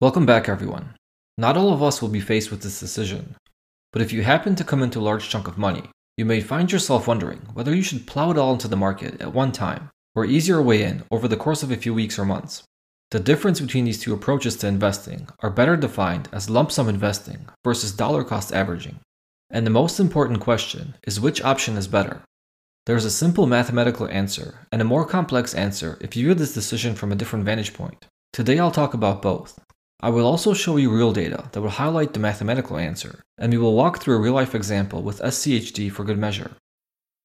Welcome back, everyone. Not all of us will be faced with this decision, but if you happen to come into a large chunk of money, you may find yourself wondering whether you should plow it all into the market at one time or ease your way in over the course of a few weeks or months. The difference between these two approaches to investing are better defined as lump sum investing versus dollar cost averaging. And the most important question is which option is better. There is a simple mathematical answer and a more complex answer if you view this decision from a different vantage point. Today I'll talk about both. I will also show you real data that will highlight the mathematical answer, and we will walk through a real-life example with SCHD for good measure.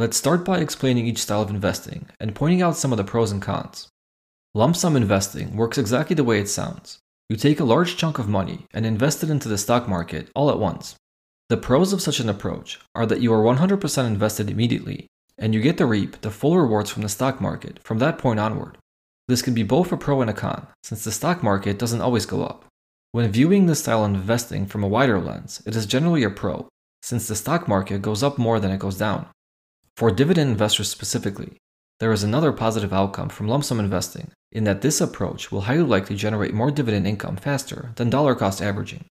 Let's start by explaining each style of investing and pointing out some of the pros and cons. Lump sum investing works exactly the way it sounds. You take a large chunk of money and invest it into the stock market all at once. The pros of such an approach are that you are 100% invested immediately, and you get to reap the full rewards from the stock market from that point onward. This can be both a pro and a con, since the stock market doesn't always go up. When viewing this style of investing from a wider lens, it is generally a pro, since the stock market goes up more than it goes down. For dividend investors specifically, there is another positive outcome from lump sum investing in that this approach will highly likely generate more dividend income faster than dollar cost averaging.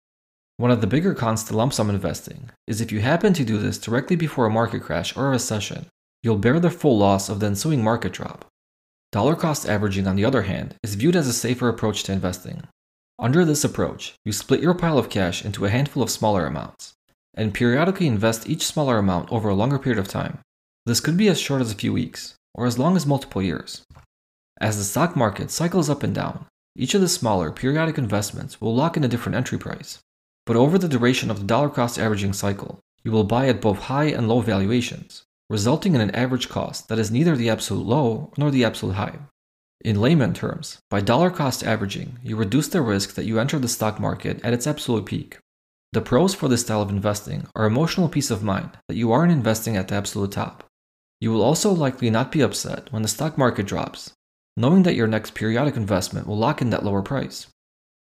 One of the bigger cons to lump sum investing is if you happen to do this directly before a market crash or a recession, you'll bear the full loss of the ensuing market drop. Dollar cost averaging, on the other hand, is viewed as a safer approach to investing. Under this approach, you split your pile of cash into a handful of smaller amounts and periodically invest each smaller amount over a longer period of time. This could be as short as a few weeks, or as long as multiple years. As the stock market cycles up and down, each of the smaller periodic investments will lock in a different entry price. But over the duration of the dollar cost averaging cycle, you will buy at both high and low valuations, resulting in an average cost that is neither the absolute low nor the absolute high. In layman terms, by dollar cost averaging, you reduce the risk that you enter the stock market at its absolute peak. The pros for this style of investing are emotional peace of mind that you aren't investing at the absolute top. You will also likely not be upset when the stock market drops, knowing that your next periodic investment will lock in that lower price.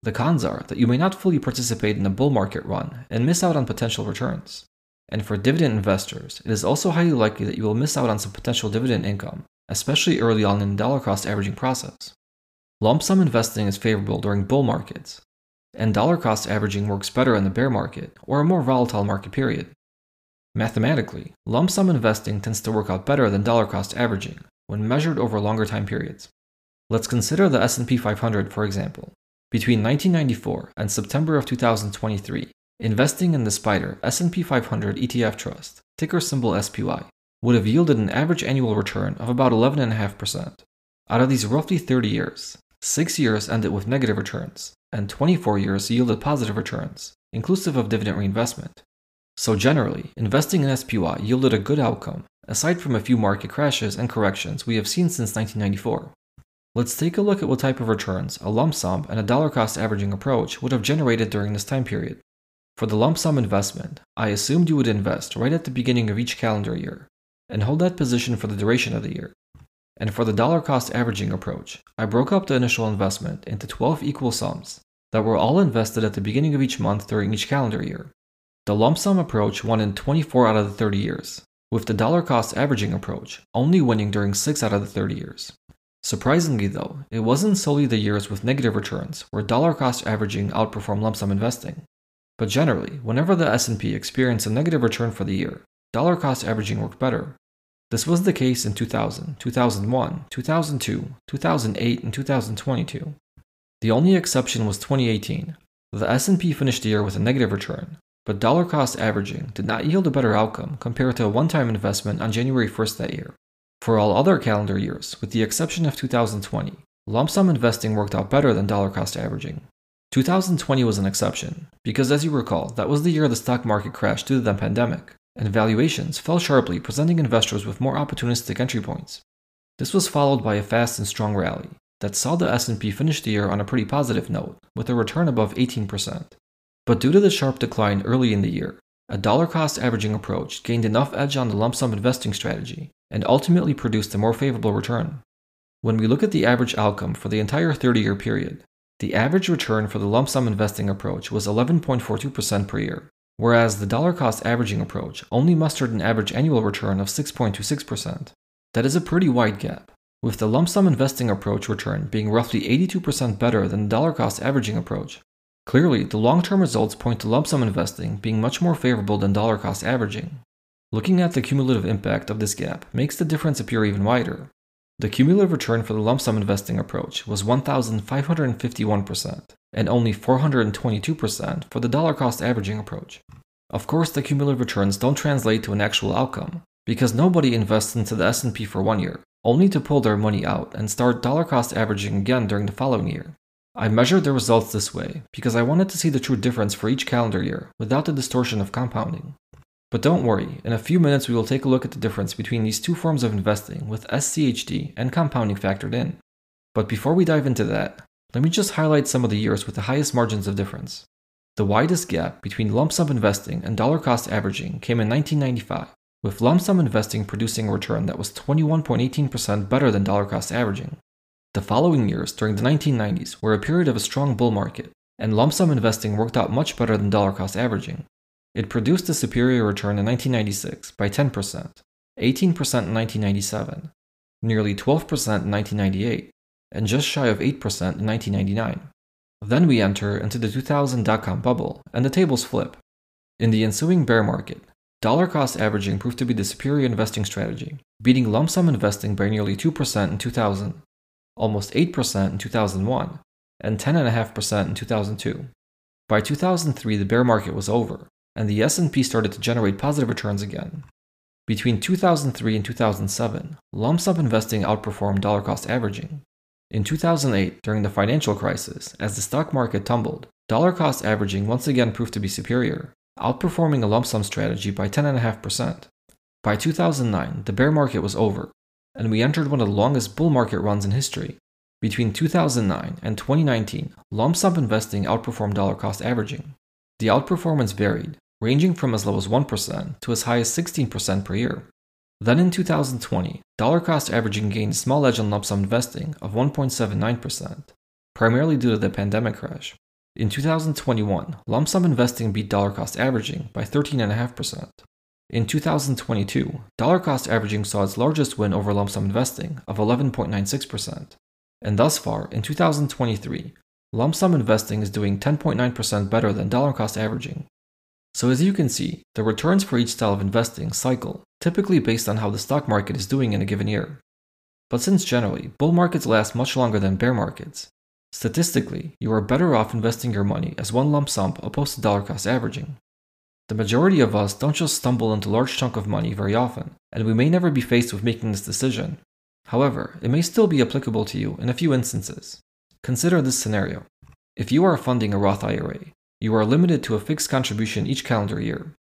The cons are that you may not fully participate in a bull market run and miss out on potential returns. And for dividend investors, it is also highly likely that you will miss out on some potential dividend income, especially early on in the dollar cost averaging process. Lump sum investing is favorable during bull markets, and dollar cost averaging works better in the bear market or a more volatile market period. Mathematically, lump sum investing tends to work out better than dollar cost averaging when measured over longer time periods. Let's consider the S&P 500, for example. Between 1994 and September of 2023, investing in the SPDR S&P 500 ETF Trust, ticker symbol SPY, would have yielded an average annual return of about 11.5%. Out of these roughly 30 years, 6 years ended with negative returns, and 24 years yielded positive returns, inclusive of dividend reinvestment. So generally, investing in SPY yielded a good outcome, aside from a few market crashes and corrections we have seen since 1994. Let's take a look at what type of returns a lump sum and a dollar cost averaging approach would have generated during this time period. For the lump sum investment, I assumed you would invest right at the beginning of each calendar year, and hold that position for the duration of the year. And for the dollar cost averaging approach, I broke up the initial investment into 12 equal sums that were all invested at the beginning of each month during each calendar year. The lump sum approach won in 24 out of the 30 years, with the dollar cost averaging approach only winning during 6 out of the 30 years. Surprisingly though, it wasn't solely the years with negative returns where dollar cost averaging outperformed lump sum investing. But generally, whenever the S&P experienced a negative return for the year, dollar cost averaging worked better. This was the case in 2000, 2001, 2002, 2008, and 2022. The only exception was 2018. The S&P finished the year with a negative return, but dollar cost averaging did not yield a better outcome compared to a one-time investment on January 1st that year. For all other calendar years, with the exception of 2020, lump sum investing worked out better than dollar cost averaging. 2020 was an exception, because as you recall, that was the year the stock market crashed due to the pandemic, and valuations fell sharply, presenting investors with more opportunistic entry points. This was followed by a fast and strong rally, that saw the S&P finish the year on a pretty positive note, with a return above 18%. But due to the sharp decline early in the year, a dollar-cost averaging approach gained enough edge on the lump-sum investing strategy and ultimately produced a more favorable return. When we look at the average outcome for the entire 30-year period, the average return for the lump-sum investing approach was 11.42% per year, whereas the dollar-cost averaging approach only mustered an average annual return of 6.26%. That is a pretty wide gap, with the lump-sum investing approach return being roughly 82% better than the dollar-cost averaging approach. Clearly, the long-term results point to lump-sum investing being much more favorable than dollar-cost averaging. Looking at the cumulative impact of this gap makes the difference appear even wider. The cumulative return for the lump-sum investing approach was 1,551% and only 422% for the dollar-cost averaging approach. Of course, the cumulative returns don't translate to an actual outcome, because nobody invests into the S&P for 1 year, only to pull their money out and start dollar-cost averaging again during the following year. I measured the results this way because I wanted to see the true difference for each calendar year without the distortion of compounding. But don't worry, in a few minutes we will take a look at the difference between these two forms of investing with SCHD and compounding factored in. But before we dive into that, let me just highlight some of the years with the highest margins of difference. The widest gap between lump-sum investing and dollar-cost averaging came in 1995, with lump-sum investing producing a return that was 21.18% better than dollar-cost averaging. The following years during the 1990s were a period of a strong bull market, and lump-sum investing worked out much better than dollar-cost averaging. It produced a superior return in 1996 by 10%, 18% in 1997, nearly 12% in 1998, and just shy of 8% in 1999. Then we enter into the 2000 dot-com bubble, and the tables flip. In the ensuing bear market, dollar-cost averaging proved to be the superior investing strategy, beating lump-sum investing by nearly 2% in 2000, almost 8% in 2001, and 10.5% in 2002. By 2003, the bear market was over, and the S&P started to generate positive returns again. Between 2003 and 2007, lump-sum investing outperformed dollar-cost averaging. In 2008, during the financial crisis, as the stock market tumbled, dollar-cost averaging once again proved to be superior, outperforming a lump-sum strategy by 10.5%. By 2009, the bear market was over, and we entered one of the longest bull market runs in history. Between 2009 and 2019, lump-sum investing outperformed dollar-cost averaging. The outperformance varied, ranging from as low as 1% to as high as 16% per year. Then in 2020, dollar-cost averaging gained a small edge on lump-sum investing of 1.79%, primarily due to the pandemic crash. In 2021, lump-sum investing beat dollar-cost averaging by 13.5%. In 2022, dollar-cost averaging saw its largest win over lump-sum investing of 11.96%. And thus far, in 2023, lump-sum investing is doing 10.9% better than dollar-cost averaging. So as you can see, the returns for each style of investing cycle, typically based on how the stock market is doing in a given year. But since generally, bull markets last much longer than bear markets, statistically, you are better off investing your money as one lump sum opposed to dollar-cost averaging. The majority of us don't just stumble into a large chunk of money very often, and we may never be faced with making this decision. However, it may still be applicable to you in a few instances. Consider this scenario. If you are funding a Roth IRA, you are limited to a fixed contribution each calendar year.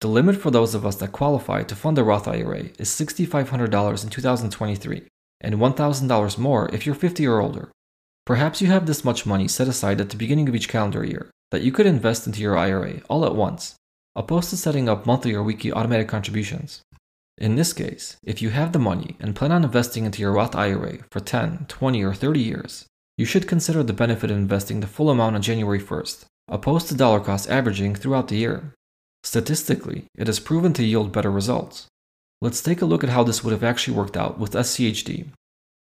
The limit for those of us that qualify to fund a Roth IRA is $6,500 in 2023, and $1,000 more if you're 50 or older. Perhaps you have this much money set aside at the beginning of each calendar year that you could invest into your IRA all at once, opposed to setting up monthly or weekly automatic contributions. In this case, if you have the money and plan on investing into your Roth IRA for 10, 20, or 30 years, you should consider the benefit of investing the full amount on January 1st, opposed to dollar-cost averaging throughout the year. Statistically, it is proven to yield better results. Let's take a look at how this would have actually worked out with SCHD.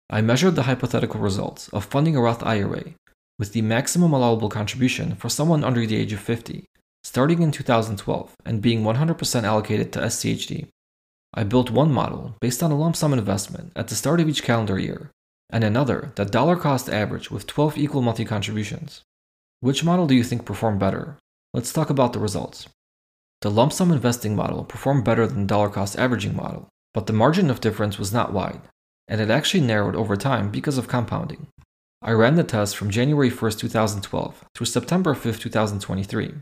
I measured the hypothetical results of funding a Roth IRA with the maximum allowable contribution for someone under the age of 50, starting in 2012 and being 100% allocated to SCHD. I built one model based on a lump-sum investment at the start of each calendar year, and another that dollar-cost average with 12 equal monthly contributions. Which model do you think performed better? Let's talk about the results. The lump-sum investing model performed better than the dollar-cost averaging model, but the margin of difference was not wide, and it actually narrowed over time because of compounding. I ran the test from January 1, 2012 through September 5, 2023.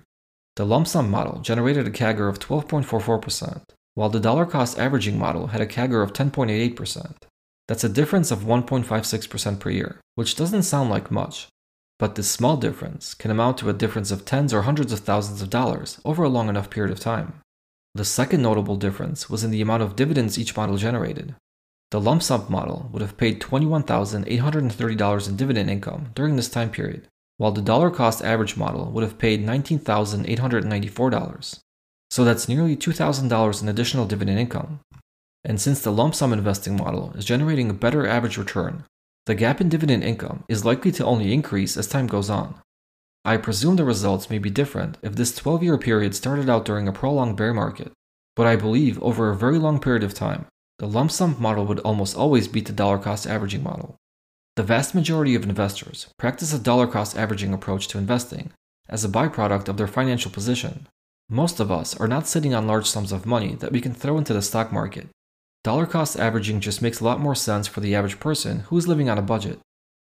The lump-sum model generated a CAGR of 12.44%, while the dollar-cost averaging model had a CAGR of 10.88%. That's a difference of 1.56% per year, which doesn't sound like much, but this small difference can amount to a difference of tens or hundreds of thousands of dollars over a long enough period of time. The second notable difference was in the amount of dividends each model generated. The lump sum model would have paid $21,830 in dividend income during this time period, while the dollar cost average model would have paid $19,894. So that's nearly $2,000 in additional dividend income. And since the lump sum investing model is generating a better average return, the gap in dividend income is likely to only increase as time goes on. I presume the results may be different if this 12-year period started out during a prolonged bear market, but I believe over a very long period of time, the lump sum model would almost always beat the dollar cost averaging model. The vast majority of investors practice a dollar cost averaging approach to investing as a byproduct of their financial position. Most of us are not sitting on large sums of money that we can throw into the stock market. Dollar cost averaging just makes a lot more sense for the average person who is living on a budget.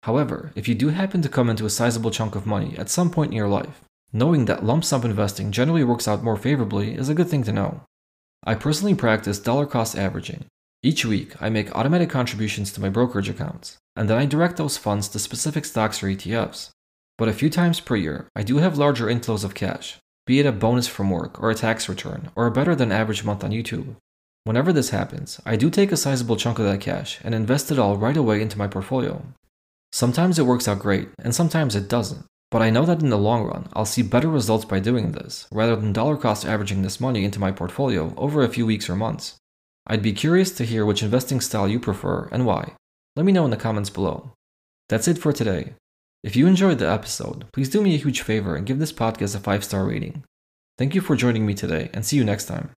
However, if you do happen to come into a sizable chunk of money at some point in your life, knowing that lump sum investing generally works out more favorably is a good thing to know. I personally practice dollar cost averaging. Each week, I make automatic contributions to my brokerage accounts, and then I direct those funds to specific stocks or ETFs. But a few times per year, I do have larger inflows of cash, be it a bonus from work or a tax return or a better than average month on YouTube. Whenever this happens, I do take a sizable chunk of that cash and invest it all right away into my portfolio. Sometimes it works out great, and sometimes it doesn't. But I know that in the long run, I'll see better results by doing this, rather than dollar cost averaging this money into my portfolio over a few weeks or months. I'd be curious to hear which investing style you prefer and why. Let me know in the comments below. That's it for today. If you enjoyed the episode, please do me a huge favor and give this podcast a 5-star rating. Thank you for joining me today and see you next time.